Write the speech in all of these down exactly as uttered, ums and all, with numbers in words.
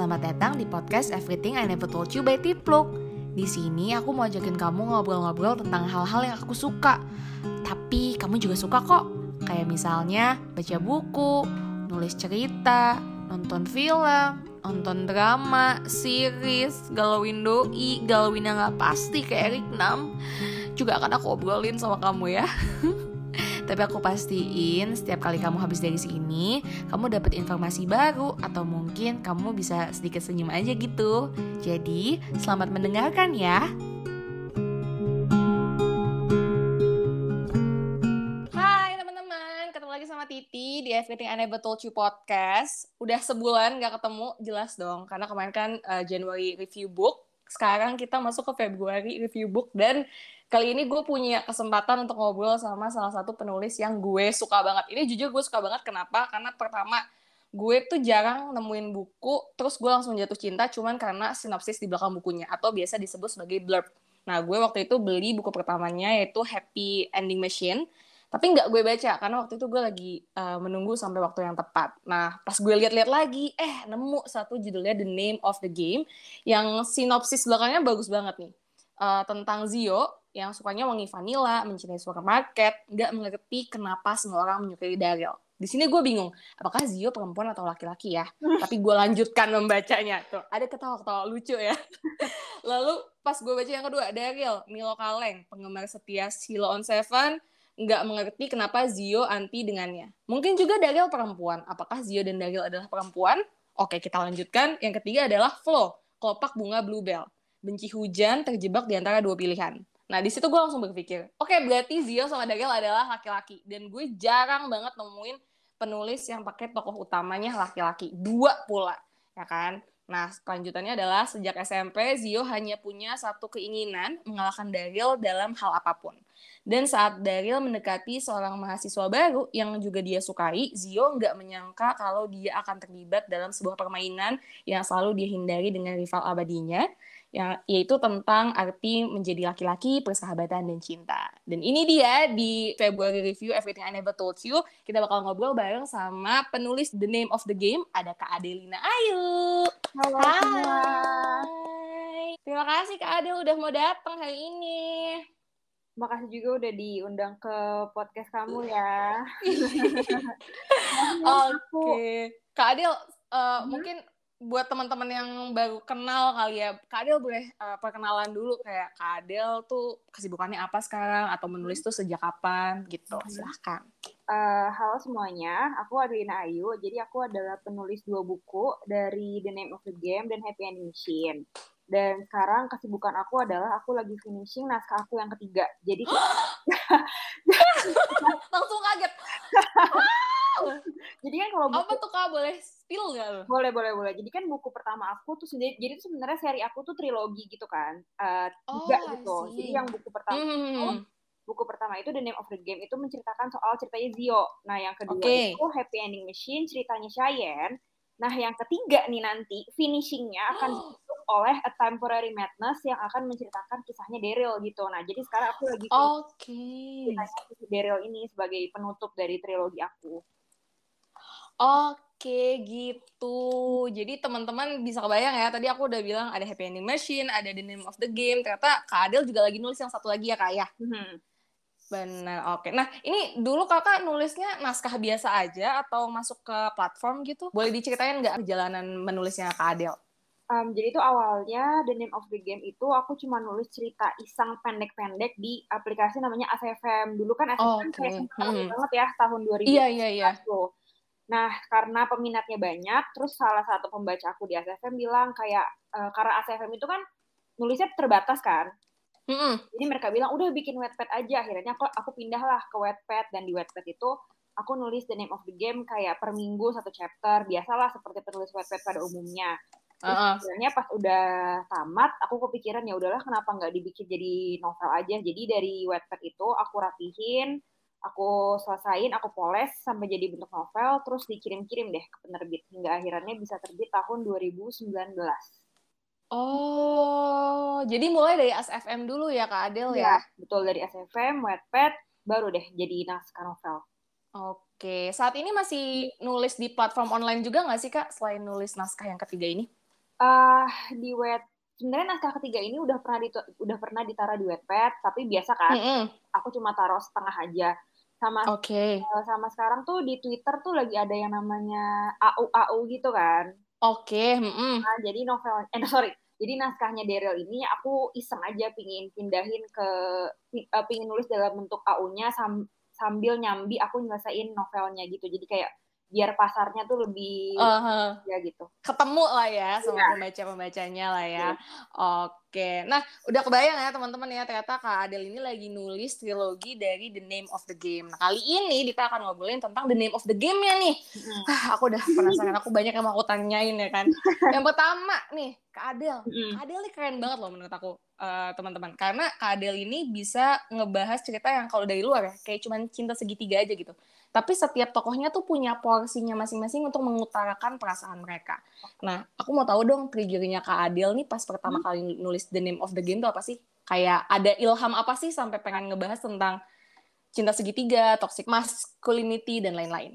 Selamat datang di podcast Everything I Never Told You by Tiplukk. Di sini aku mau ajakin kamu ngobrol-ngobrol tentang hal-hal yang aku suka, tapi kamu juga suka kok. Kayak misalnya baca buku, nulis cerita, nonton film, nonton drama, series, galauin doi, galauin yang gak pasti kayak Eric Nam. Juga akan aku obrolin sama kamu ya. Tapi aku pastiin setiap kali kamu habis dari sini, kamu dapat informasi baru atau mungkin kamu bisa sedikit senyum aja gitu. Jadi, selamat mendengarkan ya. Hai teman-teman, ketemu lagi sama Titi di Everything I Never Told You Podcast. Udah sebulan gak ketemu, jelas dong. Karena kemarin kan uh, Januari review book. Sekarang kita masuk ke Februari review book, dan kali ini gue punya kesempatan untuk ngobrol sama salah satu penulis yang gue suka banget. Ini jujur gue suka banget, kenapa? Karena pertama, gue tuh jarang nemuin buku, terus gue langsung jatuh cinta cuman karena sinopsis di belakang bukunya, atau biasa disebut sebagai blurb. Nah, gue waktu itu beli buku pertamanya, yaitu Happy Ending Machine, tapi nggak gue baca, karena waktu itu gue lagi uh, menunggu sampai waktu yang tepat. Nah, pas gue lihat-lihat lagi, eh, nemu satu judulnya The Name of the Game, yang sinopsis belakangnya bagus banget nih. Uh, tentang Zio, yang sukanya wangi vanila, mencintai supermarket, nggak mengerti kenapa semua orang menyukai Daryl. Di sini gue bingung, apakah Zio perempuan atau laki-laki ya? Tapi gue lanjutkan membacanya. Tuh, ada ketawa-ketawa lucu ya. Lalu, pas gue baca yang kedua, Daryl, Milo Kaleng, penggemar setia Silo on Seven, nggak mengerti kenapa Zio anti dengannya. Mungkin juga Daryl perempuan. Apakah Zio dan Daryl adalah perempuan? Oke, kita lanjutkan. Yang ketiga adalah Flo, kelopak bunga bluebell. Benci hujan, terjebak di antara dua pilihan. Nah, di situ gue langsung berpikir, oke, berarti Zio sama Daryl adalah laki-laki. Dan gue jarang banget nemuin penulis yang pakai tokoh utamanya laki-laki. Dua pula, ya kan? Nah, kelanjutannya adalah sejak S M P, Zio hanya punya satu keinginan, mengalahkan Daryl dalam hal apapun. Dan saat Daryl mendekati seorang mahasiswa baru yang juga dia sukai, Zio nggak menyangka kalau dia akan terlibat dalam sebuah permainan yang selalu dia hindari dengan rival abadinya, yang, yaitu tentang arti menjadi laki-laki, persahabatan, dan cinta. Dan ini dia di February Review Everything I Never Told You. Kita bakal ngobrol bareng sama penulis The Name of the Game, ada Kak Adelina Ayu. Halo semua. Terima kasih Kak Adel udah mau datang hari ini. Terima kasih juga udah diundang ke podcast kamu ya. Oke, okay. Kak Adel, uh, hmm? mungkin buat teman-teman yang baru kenal kali ya, Kak Adel boleh uh, perkenalan dulu, kayak Kak Adel tuh kesibukannya apa sekarang, atau menulis tuh sejak kapan gitu, hmm. silahkan. Uh, halo semuanya, aku Adelina Ayu, jadi aku adalah penulis dua buku dari The Name of the Game dan Happy Ending Machine. Dan sekarang kesibukan aku adalah aku lagi finishing naskah aku yang ketiga. Jadi langsung kaget. Wow. Jadi kan kalau buku... apa tuh Kak, boleh spill nggak? Boleh boleh boleh. Jadi kan buku pertama aku tuh sendiri. Jadi tuh sebenarnya seri aku tuh trilogi gitu kan, uh, tiga oh, gitu. See. Jadi yang buku pertama hmm. itu, buku pertama itu The Name of the Game itu menceritakan soal ceritanya Zio. Nah yang kedua okay. itu Happy Ending Machine, ceritanya Shayen. Nah yang ketiga nih nanti finishingnya akan oh. oleh A Temporary Madness yang akan menceritakan kisahnya Daryl gitu. Nah, jadi sekarang aku lagi okay. kisahnya Daryl ini sebagai penutup dari trilogi aku. Oke, okay, gitu. Jadi teman-teman bisa kebayang ya, tadi aku udah bilang ada Happy Ending Machine, ada The Name of the Game. Ternyata Kak Adel juga lagi nulis yang satu lagi ya, Kak, ya? Hmm. Benar, oke. Okay. Nah, ini dulu kakak nulisnya naskah biasa aja atau masuk ke platform gitu? Boleh diceritain nggak perjalanan menulisnya Kak Adel? Um, jadi itu awalnya The Name of the Game itu aku cuma nulis cerita iseng pendek-pendek di aplikasi namanya A C F M. Dulu kan A C F M okay. kayak hmm. banget ya, tahun dua ribu satu. Iya, iya, iya. Nah, karena peminatnya banyak, terus salah satu pembaca aku di A C F M bilang kayak, uh, karena A C F M itu kan nulisnya terbatas kan. Hmm. Jadi mereka bilang, udah bikin Wattpad aja. Akhirnya aku, aku pindahlah ke Wattpad, dan di Wattpad itu aku nulis The Name of the Game kayak per minggu satu chapter. Biasalah, seperti penulis Wattpad pada umumnya. Terus sebenarnya pas udah tamat, aku kepikiran ya udahlah kenapa nggak dibikin jadi novel aja. Jadi dari Wattpad itu aku rapihin, aku selesain, aku poles sampai jadi bentuk novel, terus dikirim-kirim deh ke penerbit. Hingga akhirnya bisa terbit tahun dua ribu sembilan belas. Oh, jadi mulai dari A S F M dulu ya Kak Adel ya? Ya, betul, dari A S F M, Wattpad, baru deh jadi naskah novel. Oke, saat ini masih nulis di platform online juga nggak sih Kak, selain nulis naskah yang ketiga ini? uh, di wet sebenarnya naskah ketiga ini udah pernah di, udah pernah ditaruh di Wattpad, tapi biasa kan mm-hmm. aku cuma taruh setengah aja. Sama okay. uh, sama sekarang tuh di Twitter tuh lagi ada yang namanya A U A U gitu kan. Oke, okay. mm-hmm. Nah, jadi novel eh sorry, jadi naskahnya Daryl ini aku iseng aja pingin pindahin ke uh, pingin nulis dalam bentuk A U-nya sam, sambil nyambi aku nyelesain novelnya gitu. Jadi kayak biar pasarnya tuh lebih uh-huh. ya gitu. Ketemu lah ya sama yeah. pembaca-pembacanya lah ya. Yeah. Oke. Nah, udah kebayang ya teman-teman ya, ternyata Kak Adel ini lagi nulis trilogi dari The Name of the Game. Nah, kali ini kita akan ngobrolin tentang The Name of the Game-nya nih. Mm. Ah, aku udah penasaran, aku banyak yang mau aku tanyain ya kan. Yang pertama nih, Kak Adel. Mm. Kak Adel ini keren banget loh menurut aku, uh, teman-teman. Karena Kak Adel ini bisa ngebahas cerita yang kalau dari luar ya, kayak cuman cinta segitiga aja gitu. Tapi setiap tokohnya tuh punya porsinya masing-masing untuk mengutarakan perasaan mereka. Nah, aku mau tahu dong triggernya Kak Adel nih pas pertama hmm. kali nulis The Name of the Game tuh apa sih? Kayak ada ilham apa sih sampai pengen ngebahas tentang cinta segitiga, toxic masculinity, dan lain-lain?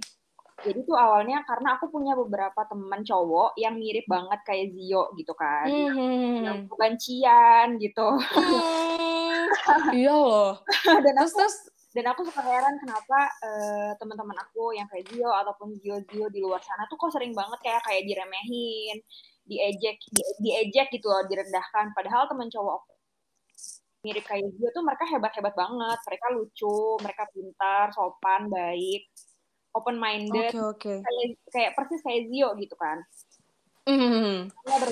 Jadi tuh awalnya karena aku punya beberapa teman cowok yang mirip banget kayak Zio gitu kan. Hmm. Yang kebencian gitu. Hmm. Iya loh. Dan aku... Terus-terus? Dan aku suka heran kenapa uh, teman-teman aku yang kayak Zio ataupun Zio-Zio di luar sana tuh kok sering banget kayak kayak diremehin, diejek, di, diejek gitu loh, direndahkan. Padahal teman cowok mirip kayak Zio tuh mereka hebat-hebat banget. Mereka lucu, mereka pintar, sopan, baik, open-minded. Okay, okay. Kayak, kayak persis kayak Zio gitu kan. Mm. Karena ber,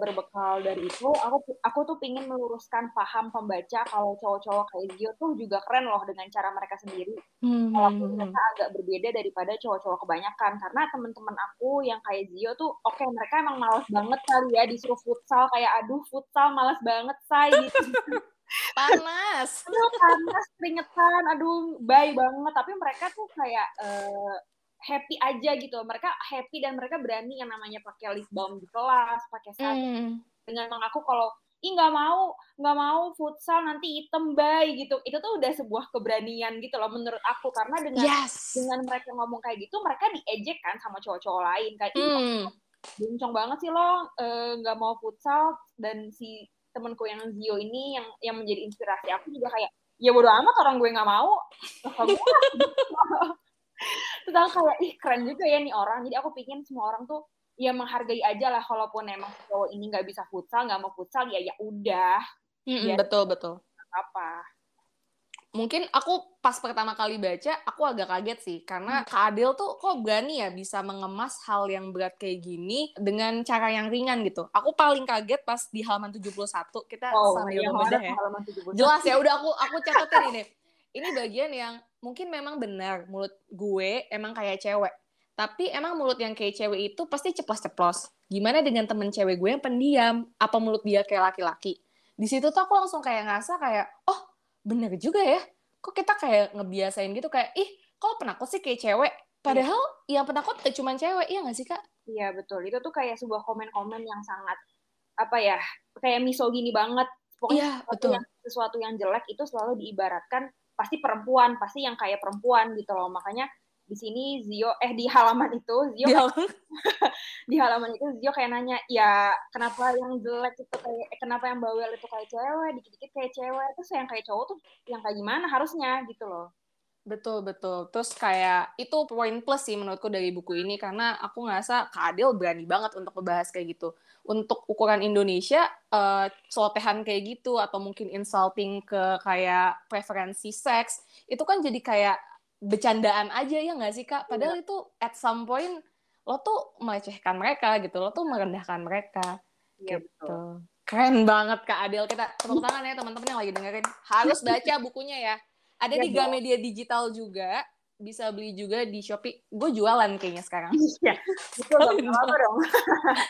berbekal dari itu, aku aku tuh pingin meluruskan paham pembaca kalau cowok-cowok kayak Zio tuh juga keren loh dengan cara mereka sendiri. Mm. Walaupun mereka agak berbeda daripada cowok-cowok kebanyakan. Karena teman-teman aku yang kayak Zio tuh, oke okay, mereka emang malas banget kali ya disuruh futsal, kayak aduh futsal malas banget say gitu. Panas, aduh panas, keringetan, aduh bye banget. Tapi mereka tuh kayak uh, happy aja gitu, mereka happy dan mereka berani yang namanya pakai lip balm di kelas, pakai sarung mm. dengan mengaku kalau ih nggak mau nggak mau futsal nanti hitam bay gitu, itu tuh udah sebuah keberanian gitu loh menurut aku karena dengan yes. dengan mereka ngomong kayak gitu mereka diejek kan sama cowok-cowok lain kayak mm. bencong banget sih lo nggak e, mau futsal dan si temanku yang Zio ini yang yang menjadi inspirasi aku juga kayak ya bodo amat orang gue nggak mau. Tentang kayak, ih keren juga ya nih orang. Jadi aku pikir semua orang tuh ya menghargai aja lah. Kalaupun emang cowok ini gak bisa futsal, gak mau futsal, ya ya udah. Mm-hmm, ya, betul-betul. Apa? Mungkin aku pas pertama kali baca, aku agak kaget sih. Karena hmm. Kak Adel tuh kok berani ya bisa mengemas hal yang berat kayak gini dengan cara yang ringan gitu. Aku paling kaget pas di halaman tujuh puluh satu. Kita oh, sambil ya, membedah ya. Jelas ya, udah aku aku catetin ini. Ini bagian yang mungkin memang benar mulut gue emang kayak cewek. Tapi emang mulut yang kayak cewek itu pasti ceplos-ceplos. Gimana dengan temen cewek gue yang pendiam? Apa mulut dia kayak laki-laki? Di situ tuh aku langsung kayak ngerasa kayak, oh bener juga ya. Kok kita kayak ngebiasain gitu kayak, ih kok penakut sih kayak cewek? Padahal iya. yang penakut cuma cewek, iya gak sih Kak? Iya betul, itu tuh kayak sebuah komen-komen yang sangat, apa ya, kayak misogini banget. Pokoknya ya, sesuatu, yang, sesuatu yang jelek itu selalu diibaratkan pasti perempuan, pasti yang kayak perempuan gitu loh. Makanya di sini Zio eh di halaman itu Zio di, kayak, di halaman itu Zio kayak nanya, "Ya, kenapa yang jelek itu kayak kenapa yang bawel itu kayak cewek, dikit-dikit kayak cewek, terus yang kayak cowok tuh yang kayak gimana harusnya?" gitu loh. Betul, betul. Terus kayak itu poin plus sih menurutku dari buku ini karena aku ngerasa Kak Adel berani banget untuk membahas kayak gitu. Untuk ukuran Indonesia, uh, celotehan kayak gitu atau mungkin insulting ke kayak preferensi seks, itu kan jadi kayak bercandaan aja ya nggak sih Kak? Padahal itu at some point lo tuh melecehkan mereka gitu, lo tuh merendahkan mereka. Iya, gitu. Betul. Keren banget Kak Adel. Kita tepuk tangan ya teman-teman yang lagi dengerin. Harus baca bukunya ya. Ada ya, di Gramedia Digital juga, bisa beli juga di Shopee. Gue jualan kayaknya sekarang. Iya, betul dong. Gak apa-apa dong.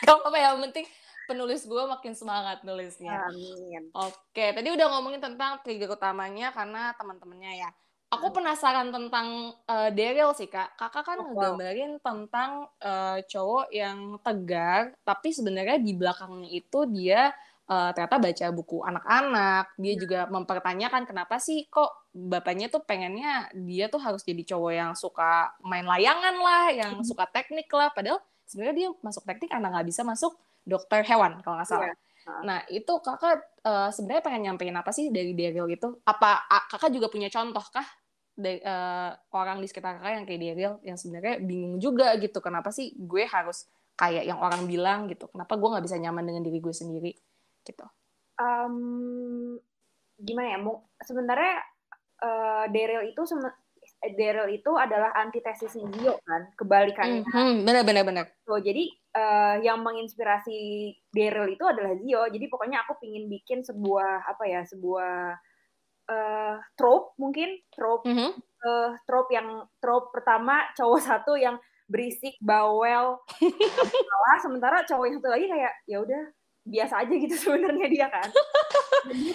Gak apa-apa ya, penting penulis gue makin semangat nulisnya. Amin. Oke, tadi udah ngomongin tentang trigger utamanya karena teman-temannya ya. Aku penasaran tentang uh, Daryl sih Kak. Kakak kan oh, wow. gambarin tentang uh, cowok yang tegar, tapi sebenarnya di belakangnya itu dia uh, ternyata baca buku anak-anak. Dia juga mempertanyakan kenapa sih kok bapaknya tuh pengennya dia tuh harus jadi cowok yang suka main layangan lah, yang suka teknik lah. Padahal sebenarnya dia masuk teknik karena nggak bisa masuk dokter hewan kalau nggak salah. Yeah. Nah itu kakak uh, sebenarnya pengen nyampein apa sih dari Daryl itu? Apa kakak juga punya contoh kah dari, uh, orang di sekitar kakak yang kayak Daryl yang sebenarnya bingung juga gitu, kenapa sih gue harus kayak yang orang bilang gitu, kenapa gue nggak bisa nyaman dengan diri gue sendiri gitu? Um, gimana ya, sebenarnya uh, Daryl itu semen- Daryl itu adalah antitesisnya Zio kan, kebalikannya. Mm-hmm, benar-benar. So, jadi uh, yang menginspirasi Daryl itu adalah Zio. Jadi pokoknya aku pingin bikin sebuah apa ya, sebuah uh, trope mungkin trope, mm-hmm. uh, trope yang trope pertama cowok satu yang berisik, bawel, malah sementara cowok yang satu lagi kayak ya udah biasa aja gitu sebenarnya dia kan.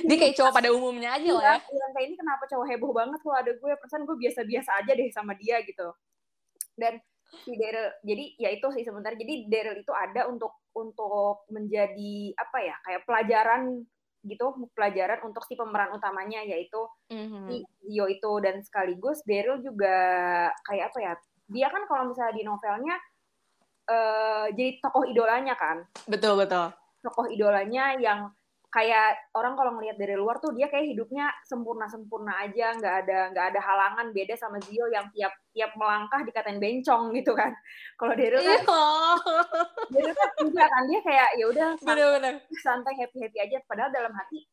Dia kayak cowok pada umumnya aja lah ya. Bilang kayak ini kenapa cowok heboh banget kalau ada gue, perasaan gue biasa-biasa aja deh sama dia gitu. Dan si Daryl, jadi ya itu sih sebenarnya. Jadi Daryl itu ada untuk untuk menjadi apa ya, kayak pelajaran gitu, pelajaran untuk si pemeran utamanya yaitu mm-hmm. si Zio itu. Dan sekaligus Daryl juga kayak apa ya, dia kan kalau misalnya di novelnya uh, jadi tokoh idolanya kan. Betul, betul. Tokoh idolanya yang kayak orang kalau ngelihat dari luar tuh dia kayak hidupnya sempurna-sempurna aja, nggak ada nggak ada halangan, beda sama Zio yang tiap tiap melangkah dikatain bencong gitu kan. Kalau Daryl kan Daryl kan enggak kan, dia kayak ya udah santai, happy-happy aja, padahal dalam hati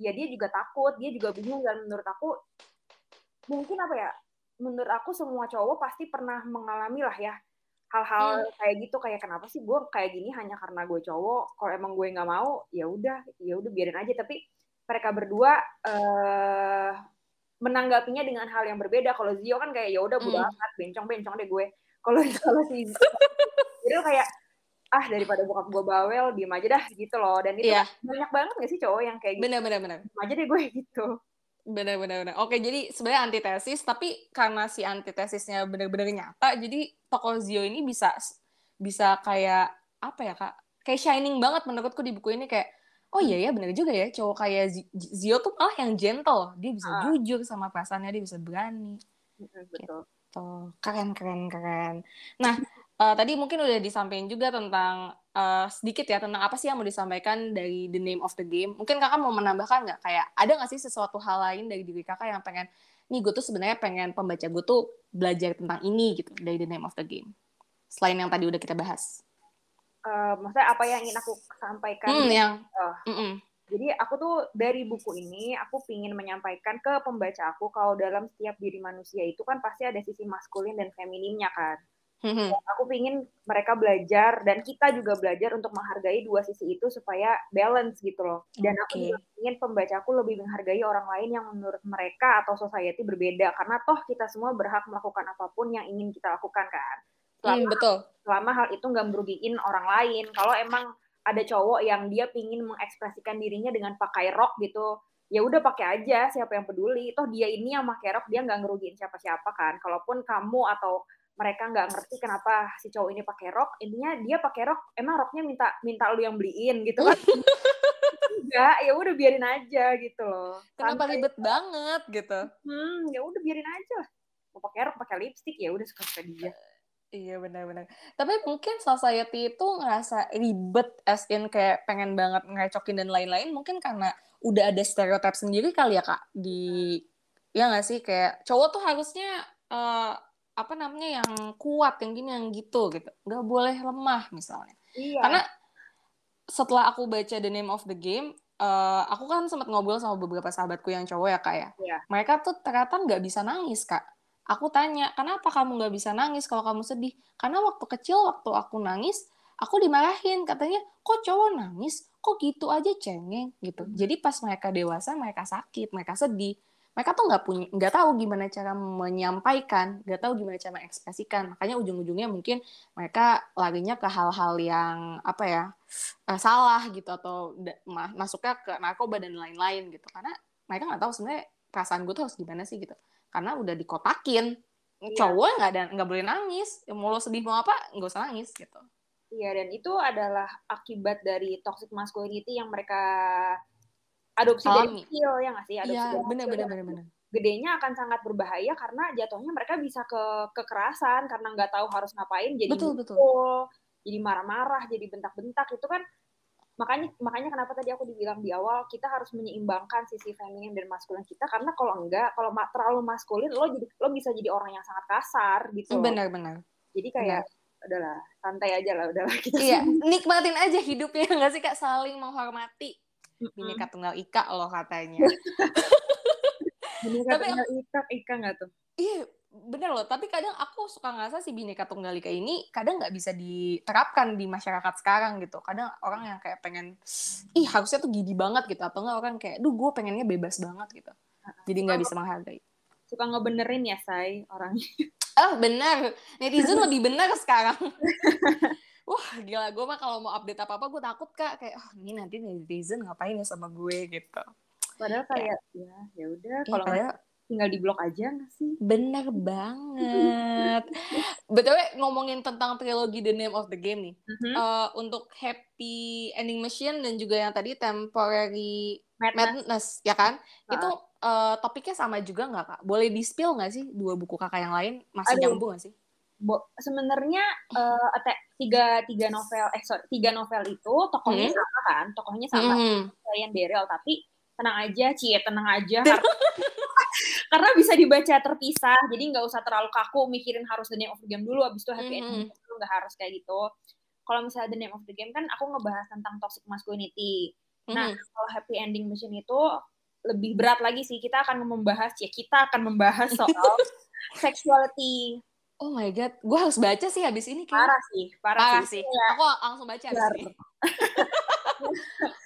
ya dia juga takut, dia juga bingung. Dan menurut aku mungkin apa ya, menurut aku semua cowok pasti pernah mengalami lah ya hal-hal hmm. kayak gitu, kayak kenapa sih gue kayak gini hanya karena gue cowok, kalau emang gue nggak mau ya udah ya udah biarin aja. Tapi mereka berdua uh, menanggapinya dengan hal yang berbeda. Kalau Zio kan kayak ya udah bodo hmm. amat, bencong-bencong deh gue. Kalau kalau si Zio kayak ah daripada bokap gue bawel diem aja dah gitu loh. Dan itu yeah. banyak banget nggak sih cowok yang kayak gitu, benar-benar diem aja deh gue gitu. Benar-benar. Oke, jadi sebenarnya antitesis, tapi karena si antitesisnya benar-benar nyata, jadi tokoh Zio ini bisa bisa kayak apa ya kak? Kayak shining banget menurutku di buku ini, kayak oh iya ya benar juga ya, cowok kayak Zio tuh malah yang gentle, dia bisa ah. jujur sama perasaannya, dia bisa berani. Betul. Gitu. Keren keren keren. Nah uh, tadi mungkin udah disampaikan juga tentang Uh, sedikit ya tentang apa sih yang mau disampaikan dari The Name of the Game. Mungkin kakak mau menambahkan nggak, kayak ada nggak sih sesuatu hal lain dari diri kakak yang pengen, nih gue tuh sebenarnya pengen pembaca gue tuh belajar tentang ini gitu dari The Name of the Game, selain yang tadi udah kita bahas. Uh, maksudnya apa yang ingin aku sampaikan? Hmm, yang, uh, jadi aku tuh dari buku ini aku pingin menyampaikan ke pembaca aku kalau dalam setiap diri manusia itu kan pasti ada sisi maskulin dan femininnya kan. Mm-hmm. Aku pingin mereka belajar dan kita juga belajar untuk menghargai dua sisi itu supaya balance gitu loh. Dan okay. aku juga ingin pembacaku lebih menghargai orang lain yang menurut mereka atau society berbeda, karena toh kita semua berhak melakukan apapun yang ingin kita lakukan kan. Selama, mm, betul. selama hal itu nggak merugiin orang lain. Kalau emang ada cowok yang dia pingin mengekspresikan dirinya dengan pakai rok gitu, ya udah pakai aja, siapa yang peduli. Toh dia ini yang pakai rok dia nggak ngerugiin siapa-siapa kan. Kalaupun kamu atau mereka nggak ngerti kenapa si cowok ini pakai rok, intinya dia pakai rok, emang roknya minta minta lu yang beliin gitu kan? Enggak, ya udah biarin aja gitu loh. Kenapa sampai ribet banget gitu? Hmm, ya udah biarin aja. Mau pakai rok, pakai lipstik, ya udah suka-suka dia. Iya benar-benar. Tapi mungkin society itu ngerasa ribet as in kayak pengen banget ngecokin dan lain-lain, mungkin karena udah ada stereotip sendiri kali ya kak di, hmm. ya nggak sih, kayak cowok tuh harusnya uh, apa namanya yang kuat, yang gini, yang gitu gitu, nggak boleh lemah misalnya. Iya. Karena setelah aku baca The Name of the Game, uh, aku kan sempat ngobrol sama beberapa sahabatku yang cowok ya kak ya. Iya. Mereka tuh ternyata nggak bisa nangis kak. Aku tanya, kenapa kamu nggak bisa nangis kalau kamu sedih? Karena waktu kecil waktu aku nangis, aku dimarahin, katanya kok cowok nangis, kok gitu aja cengeng gitu. Mm-hmm. Jadi pas mereka dewasa, mereka sakit, mereka sedih. Mereka tuh nggak punya, nggak tahu gimana cara menyampaikan, nggak tahu gimana cara mengekspresikan. Makanya ujung-ujungnya mungkin mereka larinya ke hal-hal yang apa ya salah gitu, atau masuknya ke narkoba dan lain-lain gitu. Karena mereka nggak tahu sebenarnya perasaan gue tuh harus gimana sih gitu. Karena udah dikotakin, cowok nggak ada, nggak boleh nangis. Mau lo sedih mau apa, nggak usah nangis gitu. Iya, dan itu adalah akibat dari toxic masculinity yang mereka adopsi dari kecil, ya nggak sih? Adopsi ya, benar-benar. Gedenya akan sangat berbahaya karena jatuhnya mereka bisa ke kekerasan, karena nggak tahu harus ngapain, jadi betul, betul. jadi marah-marah, jadi bentak-bentak, itu kan makanya makanya kenapa tadi aku dibilang di awal kita harus menyeimbangkan sisi feminin dan maskulin kita, karena kalau enggak, kalau terlalu maskulin lo jadi lo bisa jadi orang yang sangat kasar gitu. Benar-benar. Jadi kayak benar. Udahlah, santai aja lah, udahlah kita. Iya, nikmatin aja hidupnya, enggak sih Kak, saling menghormati. Bineka Tunggal Ika lo katanya. Bineka Tunggal Ika, Ika enggak tuh? Iya. Bener loh, tapi kadang aku suka ngerasa si Bineka Tunggal Ika ini kadang nggak bisa diterapkan di masyarakat sekarang gitu. Kadang orang yang kayak pengen, ih harusnya tuh gini banget gitu, atau nggak orang kayak, duh gue pengennya bebas banget gitu. Jadi nggak bisa menghargai. Suka ngebenerin ya, Say, orangnya. Oh bener, netizen lebih bener sekarang. Wah gila, gue mah kalau mau update apa-apa gue takut Kak. Kayak, oh ini nanti netizen ngapain ya sama gue gitu. Padahal kayak, ya yaudah kalau nggak tinggal di blog aja nggak sih? Bener banget. Btw ngomongin tentang trilogi The Name of the Game nih, mm-hmm. uh, untuk Happy Ending Machine dan juga yang tadi Temporary Madness, Madness ya kan? Uh-huh. Itu uh, topiknya sama juga nggak Kak? Boleh di-spill nggak sih dua buku Kakak yang lain? Masih Aduh. nyambung nggak sih? Bo- sebenarnya uh, tiga tiga novel eh sorry, tiga novel itu tokohnya mm-hmm. sama kan? Tokohnya sama, mm-hmm. Shayandero, tapi tenang aja, cie, tenang aja. Karena bisa dibaca terpisah, jadi nggak usah terlalu kaku mikirin harus The Name of the Game dulu, abis itu Happy mm-hmm. Ending dulu, nggak harus kayak gitu. Kalau misalnya The Name of the Game kan aku ngebahas tentang toxic masculinity. Mm-hmm. Nah, kalau Happy Ending Machine itu lebih berat lagi sih, kita akan membahas, ya kita akan membahas soal sexuality. Oh my God, gue harus baca sih habis ini kayaknya. Parah sih, parah, parah sih. sih. Ya. Aku langsung baca habis Jar. Ini.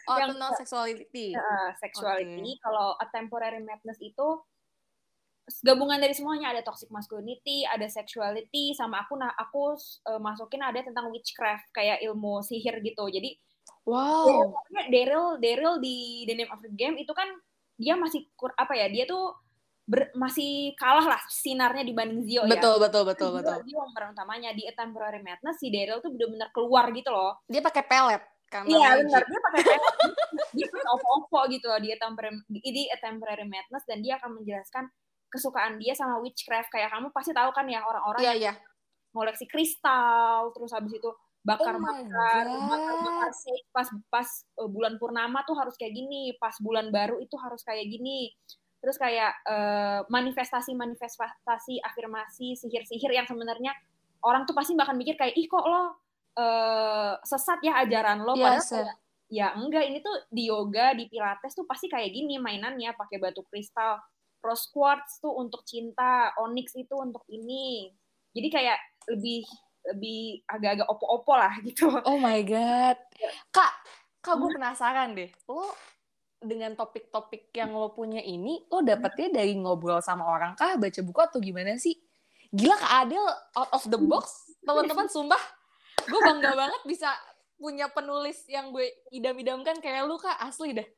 Oh, yang tentang sexuality. Uh, sexuality, okay. Kalau A Temporary Madness itu gabungan dari semuanya, ada toxic masculinity, ada sexuality, sama aku nah aku uh, masukin ada tentang witchcraft kayak ilmu sihir gitu. Jadi wow, ya, Daryl Daryl di The Name of the Game itu kan dia masih kur, apa ya dia tuh ber, masih kalah lah sinarnya dibanding Zio. Betul ya. betul betul betul. Zio pemeran utamanya di A Temporary Madness, si Daryl tuh benar-benar keluar gitu loh. Dia pakai pelet. Iya benar, dia pakai pelet. Dia pakai opo-opo gitu loh di A Temporary di A Temporary Madness, dan dia akan menjelaskan kesukaan dia sama witchcraft, kayak kamu pasti tahu kan ya orang-orang yeah, yang yeah. ngoleksi kristal, terus habis itu bakar-bakar, oh bakar-bakar sih pas pas uh, bulan purnama tuh harus kayak gini, pas bulan baru itu harus kayak gini, terus kayak uh, manifestasi-manifestasi, afirmasi, sihir-sihir yang sebenarnya orang tuh pasti bakal mikir kayak ih kok lo uh, sesat ya ajaran lo, yeah, padahal kayak, ya enggak, ini tuh di yoga, di pilates tuh pasti kayak gini mainannya, pakai batu kristal. Rose quartz tuh untuk cinta, onyx itu untuk ini. Jadi kayak lebih lebih agak-agak opo-opo lah gitu. Oh my God. Kak, Kak gue penasaran deh. Lo dengan topik-topik yang lo punya ini, lo dapetnya dari ngobrol sama orang kah, baca buku atau gimana sih? Gila Kak Adel, out of the box. Teman-teman, sumpah. Gue bangga banget bisa punya penulis yang gue idam-idamkan kayak lu Kak, asli dah.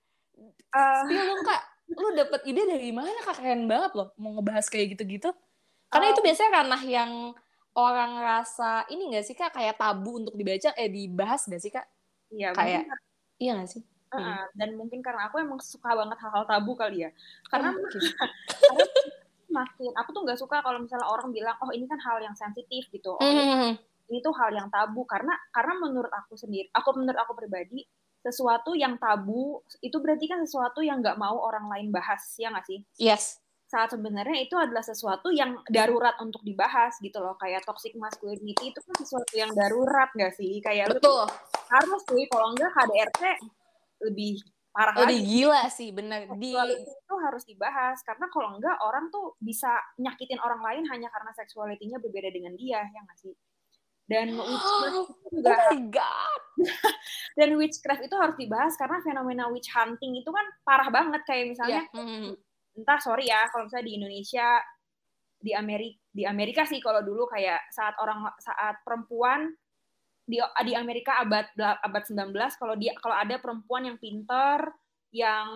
Spill dong Kak. Lu dapet ide dari mana Kak? Keren banget loh mau ngebahas kayak gitu-gitu, karena itu biasanya ranah yang orang rasa ini nggak sih Kak, kayak tabu untuk dibaca eh dibahas nggak sih Kak? Iya kayak mungkin, iya nggak sih uh, hmm. dan mungkin karena aku emang suka banget hal-hal tabu kali ya, karena oh, okay. karena makin aku tuh nggak suka kalau misalnya orang bilang oh ini kan hal yang sensitif gitu, oh, mm-hmm. ini tuh hal yang tabu, karena karena menurut aku sendiri aku menurut aku pribadi sesuatu yang tabu, itu berarti kan sesuatu yang nggak mau orang lain bahas, ya nggak sih? Yes. Saat sebenarnya itu adalah sesuatu yang darurat untuk dibahas, gitu loh. Kayak toxic masculinity itu kan sesuatu yang darurat nggak sih? Kayak betul. Harus sih, kalau nggak H D R T lebih parah lagi. Lebih gila sih, benar. Seksuality Di... itu harus dibahas, karena kalau nggak orang tuh bisa nyakitin orang lain hanya karena seksualitinya berbeda dengan dia, ya nggak sih? Dan witchcraft oh, juga oh my God. Dan witchcraft itu harus dibahas karena fenomena witch hunting itu kan parah banget, kayak misalnya yeah. mm-hmm. entah sorry ya kalau misalnya di Indonesia, di Amerika di Amerika sih kalau dulu kayak saat orang saat perempuan di di Amerika abad abad sembilan belas, kalau dia kalau ada perempuan yang pintar yang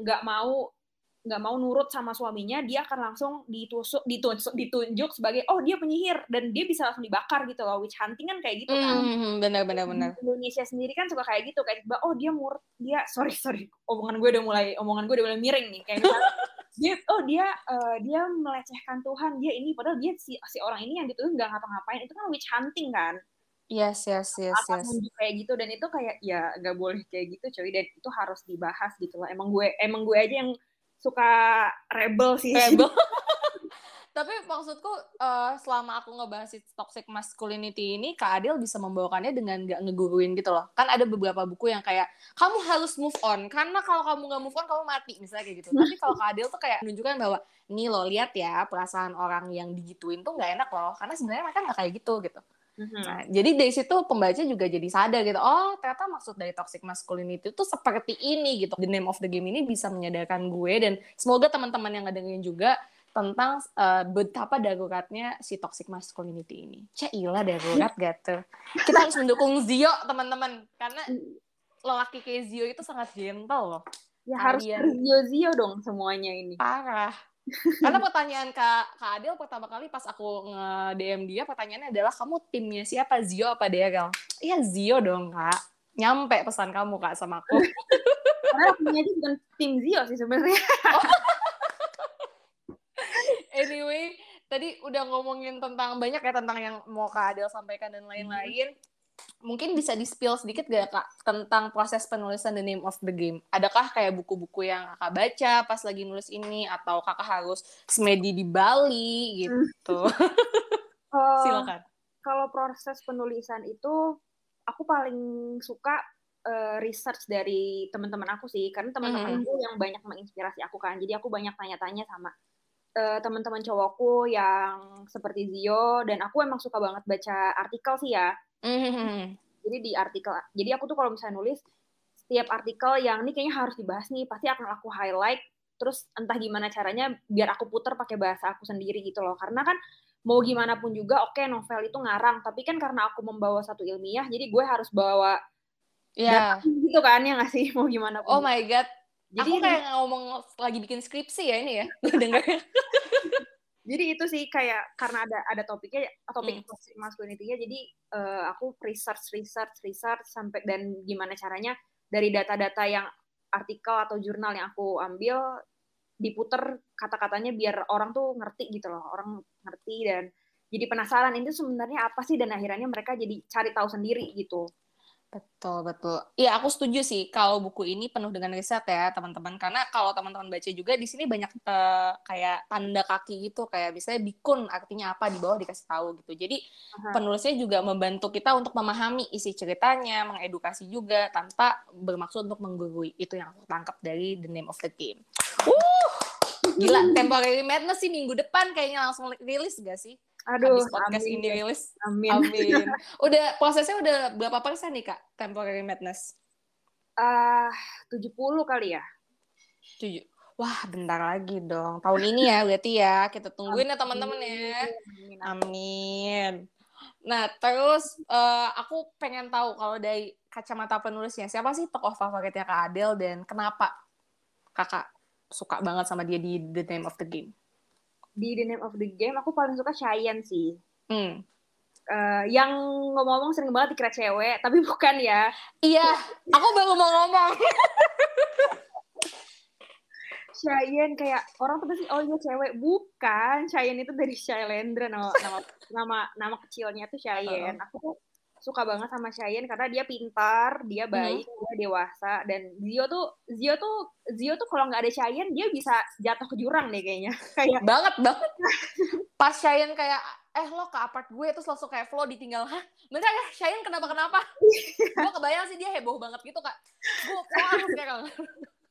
nggak mau nggak mau nurut sama suaminya, dia akan langsung ditusuk, ditunjuk, ditunjuk sebagai oh dia penyihir, dan dia bisa langsung dibakar gitu loh. Witch hunting kan kayak gitu kan. Mm, benar benar benar. Indonesia sendiri kan suka kayak gitu, kayak oh dia murut, dia sorry sorry omongan gue udah mulai omongan gue udah mulai miring nih kayak misalnya, dia oh dia uh, dia melecehkan Tuhan, dia ini, padahal dia si si orang ini yang dituduh nggak ngapa-ngapain, itu kan witch hunting kan. Yes, yes, yes, yes. Kayak gitu, dan itu kayak ya nggak boleh kayak gitu, coy. Dan itu harus dibahas gitu lah. Emang gue, emang gue aja yang suka rebel sih. Rebel. Tapi maksudku uh, selama aku ngebahas toxic masculinity ini, Kak Adil bisa membawakannya dengan gak ngeguruin gitu loh. Kan ada beberapa buku yang kayak, kamu harus move on, karena kalau kamu gak move on, kamu mati, misalnya kayak gitu. Tapi kalau Kak Adil tuh kayak menunjukkan bahwa, nih loh, lihat ya, perasaan orang yang digituin tuh gak enak loh, karena sebenarnya mereka gak kayak gitu gitu. Mm-hmm. Nah, jadi dari situ pembaca juga jadi sadar gitu, oh ternyata maksud dari toxic masculinity itu seperti ini gitu. The Name of the Game ini bisa menyadarkan gue, dan semoga teman-teman yang ngedengerin juga tentang uh, betapa daruratnya si toxic masculinity ini. Cailah darurat gitu. Kita harus mendukung Zio, teman-teman, karena lelaki kayak Zio itu sangat gentle loh. Ya harus Zio-Zio dong semuanya ini. Parah. Karena pertanyaan Kak, Kak Adil pertama kali pas aku nge-D M dia, pertanyaannya adalah, kamu timnya siapa? Zio apa D L? Iya Zio dong, Kak. Nyampe pesan kamu, Kak, sama aku. Karena aku aja bukan tim Zio sih sebenarnya. Oh. Anyway, tadi udah ngomongin tentang banyak ya, tentang yang mau Kak Adil sampaikan dan lain-lain. Hmm. Mungkin bisa di-spill sedikit gak, Kak, tentang proses penulisan The Name of the Game? Adakah kayak buku-buku yang Kakak baca pas lagi nulis ini? Atau Kakak harus semedi di Bali, gitu? uh, Silakan. Kalau proses penulisan itu, aku paling suka uh, research dari teman-teman aku sih. Karena teman-teman mm-hmm. aku yang banyak menginspirasi aku kan. Jadi aku banyak tanya-tanya sama Uh, teman-teman cowokku yang seperti Zio, dan aku emang suka banget baca artikel sih ya. Mm-hmm. Jadi di artikel, jadi aku tuh kalau misalnya nulis setiap artikel yang ini kayaknya harus dibahas nih, pasti akan aku highlight, terus entah gimana caranya biar aku puter pakai bahasa aku sendiri gitu loh. Karena kan mau gimana pun juga, oke okay, novel itu ngarang, tapi kan karena aku membawa satu ilmiah, jadi gue harus bawa yeah. gitu kan, ya nggak sih, mau gimana pun. Oh my god. Jadi, aku kayak ngomong lagi bikin skripsi ya ini ya, gue dengar. Jadi itu sih kayak karena ada ada topiknya, topik toxic hmm. masculinity-nya, jadi uh, aku research, research, research sampai dan gimana caranya dari data-data yang artikel atau jurnal yang aku ambil diputer kata-katanya biar orang tuh ngerti gitu loh, orang ngerti dan jadi penasaran itu sebenarnya apa sih, dan akhirnya mereka jadi cari tahu sendiri gitu. Betul, betul. Iya, aku setuju sih kalau buku ini penuh dengan riset ya, teman-teman. Karena kalau teman-teman baca juga, di sini banyak uh, kayak tanda kaki gitu, kayak misalnya bikun artinya apa, di bawah dikasih tahu gitu. Jadi uh-huh. penulisnya juga membantu kita untuk memahami isi ceritanya, mengedukasi juga, tanpa bermaksud untuk menggurui. Itu yang aku tangkap dari The Name of the Game. Uh, gila, Temporary Madness sih minggu depan kayaknya langsung rilis gak sih? Aduh, habis podcast amin. Ini rilis. Amin. Amin. Udah, prosesnya udah berapa persen nih, Kak, Temporary Madness? Uh, tujuh puluh kali ya. tujuh Wah, bentar lagi dong. Tahun ini ya, berarti ya. Kita tungguin amin. Ya, teman-teman ya. Amin. Amin. Nah, terus uh, aku pengen tahu kalau dari kacamata penulisnya, siapa sih tokoh favoritnya Kak Adel dan kenapa Kakak suka banget sama dia di The Name of the Game? Di The Name of the Game, aku paling suka Shayan sih. Hmm. Uh, yang ngomong-ngomong sering banget dikira cewek, tapi bukan ya. Iya, aku baru mau ngomong. Shayan kayak, orang tuh pasti, oh dia cewek. Bukan, Shayan itu dari Shailendra, nama, nama, nama, nama kecilnya tuh Shayan. Uh-huh. Aku tuh suka banget sama Shayan karena dia pintar, dia baik, hmm. dia dewasa, dan Zio tuh Zio tuh Zio tuh kalau nggak ada Shayan dia bisa jatuh ke jurang deh kayaknya. Kayak banget banget. Pas Shayan kayak eh lo ke apart gue, terus langsung kayak Flo ditinggal. Hah? Bentar ya, Shayan kenapa-kenapa? Gue kebayang sih dia heboh banget gitu, Kak. Gue puas sekarang.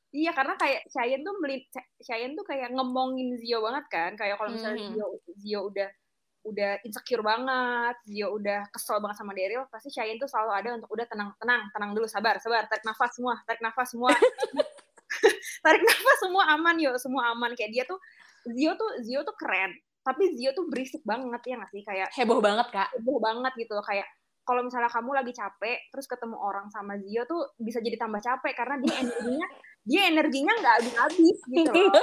Iya, karena kayak Shayan tuh melin- Shayan tuh kayak ngomongin Zio banget kan, kayak kalau misalnya hmm. Zio Zio udah udah insecure banget, Zio udah kesel banget sama Daryl, pasti Shayan tuh selalu ada untuk udah tenang, tenang, tenang dulu, sabar, sabar, tarik nafas semua, tarik nafas semua, tarik nafas semua aman yuk, semua aman. Kayak dia tuh, Zio tuh, Zio tuh keren, tapi Zio tuh berisik banget ya nggak sih, kayak heboh banget Kak, heboh banget gitu loh, kayak kalau misalnya kamu lagi capek, terus ketemu orang sama Zio tuh bisa jadi tambah capek karena dia energinya, dia energinya nggak habis-habis gitu loh.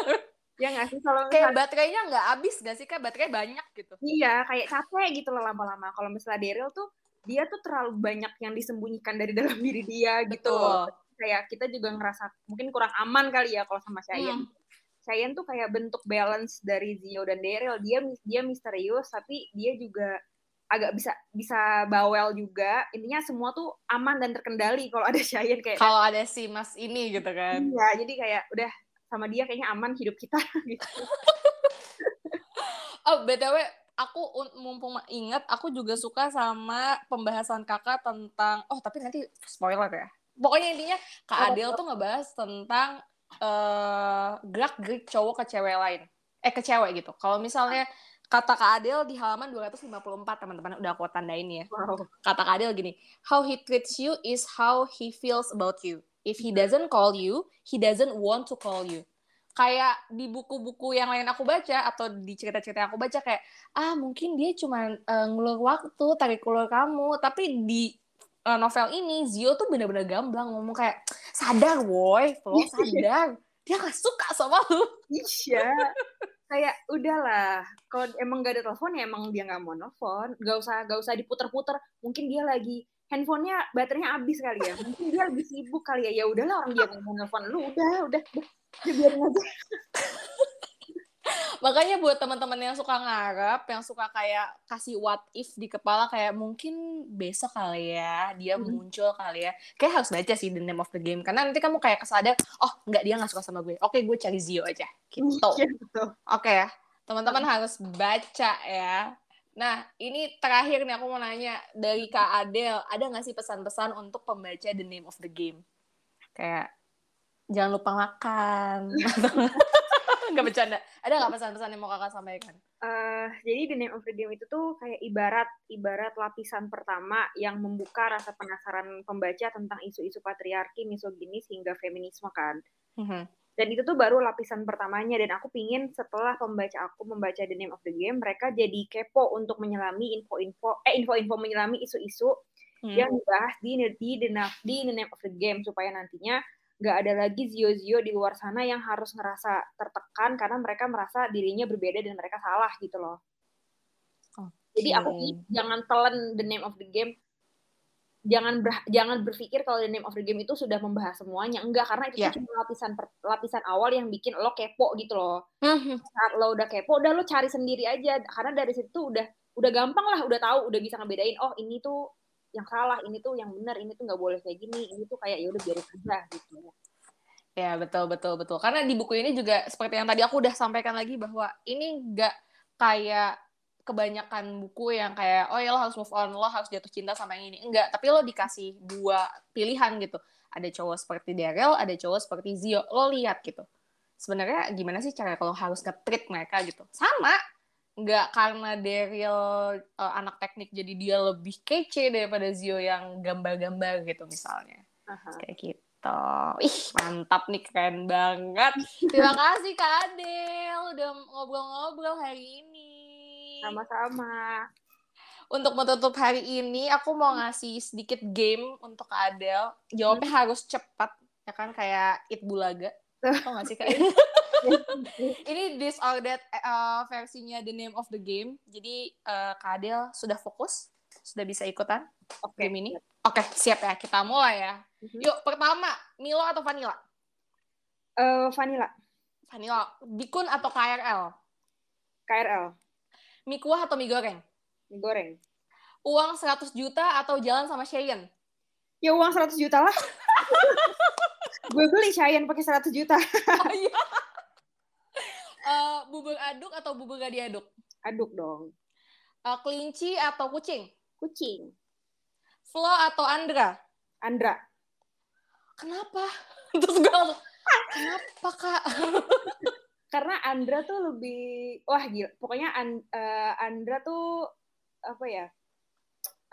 Ya nggak sih, kalau kayak misalnya baterainya nggak habis nggak sih, kayak baterai banyak gitu. Iya, kayak capek gitu loh lama-lama. Kalau misalnya Daryl tuh dia tuh terlalu banyak yang disembunyikan dari dalam diri dia gitu. Betul. Kayak kita juga ngerasa mungkin kurang aman kali ya kalau sama Shayan. Hmm. Shayan tuh kayak bentuk balance dari Zio dan Daryl. Dia dia misterius tapi dia juga agak bisa bisa bawel juga, intinya semua tuh aman dan terkendali kalau ada Shayan, kayak kalau ada si Mas ini gitu kan. Iya, jadi kayak udah sama dia kayaknya aman hidup kita gitu. Oh, btw aku mumpung ingat, aku juga suka sama pembahasan kakak tentang, oh tapi nanti spoiler ya, pokoknya intinya Kak oh, Adel oh. tuh ngebahas tentang uh, gerak-gerik cowok ke cewek lain, eh ke cewek gitu. Kalau misalnya kata Kak Adel di halaman dua ratus lima puluh empat, teman-teman udah aku tandain ya. Wow. Kata Kak Adel gini, how he treats you is how he feels about you. If he doesn't call you, he doesn't want to call you. Kayak di buku-buku yang lain aku baca, atau di cerita-cerita yang aku baca kayak, ah mungkin dia cuma uh, ngulur waktu, tarik ulur kamu. Tapi di uh, novel ini, Zio tuh benar-benar gamblang ngomong kayak, sadar woy, lo sadar. Dia gak suka sama lu. Iya. Kayak udahlah, kalau emang gak ada telepon ya emang dia gak mau nelfon, gak usah gak usah diputer-puter. Mungkin dia lagi handphonenya baterainya habis kali ya, mungkin dia lagi sibuk kali ya. Ya udahlah, orang dia gak mau nelfon lu, udah udah udah biarin aja. Makanya buat teman-teman yang suka ngarep, yang suka kayak kasih what if di kepala kayak mungkin besok kali ya dia hmm. muncul kali ya, kayak harus baca sih The Name of the Game, karena nanti kamu kayak kesadar, oh enggak dia nggak suka sama gue, oke gue cari Zio aja gitu. Ya, oke ya teman-teman, hmm. harus baca ya. Nah ini terakhir nih aku mau nanya dari Kak Adel, ada nggak sih pesan-pesan untuk pembaca The Name of the Game, kayak jangan lupa makan? Nggak bercanda. Ada nggak pesan-pesan yang mau kakak sampaikan? Uh, jadi The Name of the Game itu tuh kayak ibarat ibarat lapisan pertama yang membuka rasa penasaran pembaca tentang isu-isu patriarki, misoginis, hingga feminisme kan. Mm-hmm. Dan itu tuh baru lapisan pertamanya, dan aku pingin setelah pembaca aku membaca The Name of the Game, mereka jadi kepo untuk menyelami info-info, eh info-info menyelami isu-isu mm. yang dibahas di, di, di, di The Name of the Game, supaya nantinya nggak ada lagi Zio-Zio di luar sana yang harus ngerasa tertekan karena mereka merasa dirinya berbeda dan mereka salah gitu loh. Okay. Jadi aku jangan telan The Name of the Game, jangan ber, jangan berpikir kalau The Name of the Game itu sudah membahas semuanya, enggak, karena itu yeah. cuma lapisan per, lapisan awal yang bikin lo kepo gitu loh. Mm-hmm. Saat lo udah kepo, udah lo cari sendiri aja, karena dari situ udah udah gampang lah, udah tahu, udah bisa ngebedain, oh ini tuh yang salah, ini tuh yang benar, ini tuh nggak boleh kayak gini, ini tuh kayak ya udah biarin aja gitu. Ya betul betul betul. Karena di buku ini juga seperti yang tadi aku udah sampaikan lagi, bahwa ini nggak kayak kebanyakan buku yang kayak oh ya lo harus move on, lo harus jatuh cinta sama yang ini, enggak. Tapi lo dikasih dua pilihan gitu. Ada cowok seperti Daryl, ada cowok seperti Zio. Lo lihat gitu. Sebenarnya gimana sih cara kalau harus nge-treat mereka gitu? Sama. Nggak karena Daryl uh, anak teknik jadi dia lebih kece daripada Zio yang gambar-gambar gitu misalnya. Uh-huh. Kayak gitu. Ih mantap nih, keren banget. Terima kasih Kak Adel udah ngobrol-ngobrol hari ini. Sama-sama. Untuk menutup hari ini aku mau ngasih sedikit game untuk Kak Adel. Jawabnya hmm. harus cepat ya kan, kayak It Bulaga. Tau gak sih Kak? Ini disordered uh, versinya The Name of the Game. Jadi uh, Kak Adel sudah fokus, sudah bisa ikutan okay. game ini. Oke, okay, siap ya, kita mulai ya. Mm-hmm. Yuk, pertama Milo atau Vanilla? Uh, vanilla. Vanilla. Bikun atau K R L? K R L. Mie kuah atau mie goreng? Mie goreng. Uang seratus juta atau jalan sama Shayan? Ya uang seratus juta lah. Gue beli Shayan pakai seratus juta. Oh iya. Uh, bubur aduk atau bubur gak diaduk? Aduk dong. Uh, kelinci atau kucing? Kucing. Flo atau Andra? Andra. Kenapa? Terus gue langsung, kenapa Kak? Karena Andra tuh lebih, wah gila. Pokoknya And, uh, Andra tuh, apa ya,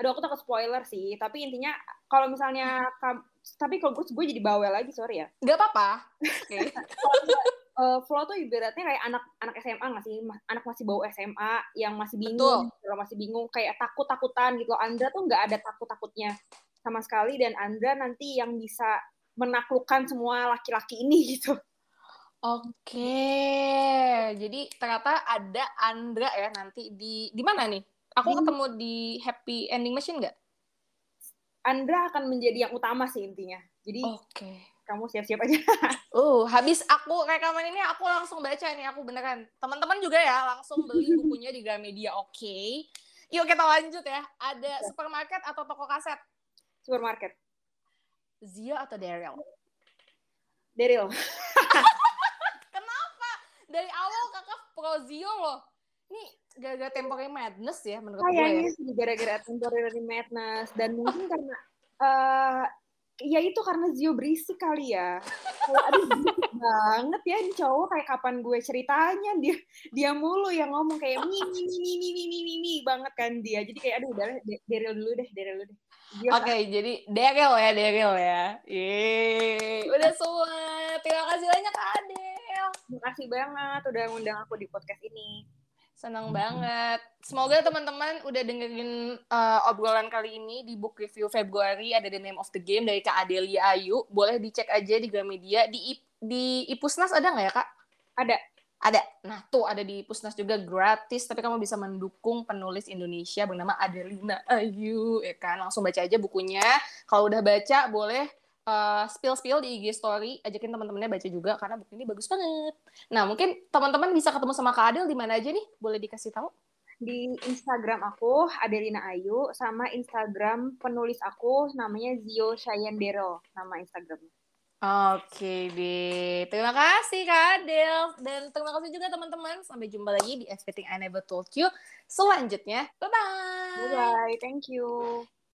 aduh aku takut spoiler sih. Tapi intinya, kalau misalnya, kam... tapi kalau gue, gue jadi bawel lagi, sorry ya. Gak apa-apa. Okay. Uh, Flo tuh ibaratnya kayak anak anak S M A nggak sih, Mas, anak masih bau S M A yang masih bingung, kalau masih bingung kayak takut takutan gitu. Andra tuh nggak ada takut takutnya sama sekali, dan Andra nanti yang bisa menaklukkan semua laki-laki ini gitu. Oke, jadi ternyata ada Andra ya nanti di di mana nih? Aku hmm. ketemu di Happy Ending Machine nggak? Andra akan menjadi yang utama sih intinya. Jadi. Oke. Kamu siap-siap aja. Uh, habis aku rekaman ini aku langsung baca nih, aku beneran. Teman-teman juga ya langsung beli bukunya di Gramedia, oke. Okay? Yuk kita lanjut ya. Ada supermarket atau toko kaset? Supermarket. Zio atau Daryl? Daryl. Kenapa? Dari awal kakak pro Zio loh. Ini gara-gara Temporary Madness ya menurut gue. Kayaknya sih gara-gara Temporary Madness. Dan mungkin karena... Uh, ya itu karena Zio berisik kali ya. Kayak aduh berisik banget ya ini cowok, kayak kapan gue ceritanya dia dia mulu yang ngomong kayak mi mi mi mi mi mi mi, mi banget kan dia. Jadi kayak aduh udah Daryl dulu deh, Daryl dulu deh. Oke, okay, kan? Jadi Daryl ya, Daryl ya. Yeay, udah semua. Terima kasih banyak Adel. Terima kasih banget udah ngundang aku di podcast ini. Senang banget. Semoga teman-teman udah dengerin uh, obrolan kali ini di book review Februari, ada The Name of the Game dari Kak Adelina Ayu. Boleh dicek aja di Gramedia. Di, di Ipusnas ada nggak ya, Kak? Ada. Ada. Nah, tuh ada di Ipusnas juga gratis, tapi kamu bisa mendukung penulis Indonesia bernama Adelina Ayu. Ya kan? Langsung baca aja bukunya. Kalau udah baca, boleh Uh, spill-spill di I G story, ajakin teman-temannya baca juga karena buku ini bagus banget. Nah, mungkin teman-teman bisa ketemu sama Kak Adel di mana aja nih? Boleh dikasih tahu? Di Instagram aku Adelina Ayu sama Instagram penulis aku namanya Zio Shayandero nama Instagramnya. Oke, deh. Terima kasih Kak Adel dan terima kasih juga teman-teman. Sampai jumpa lagi di Everything I Never Told You selanjutnya. Bye bye. Bye bye. Thank you.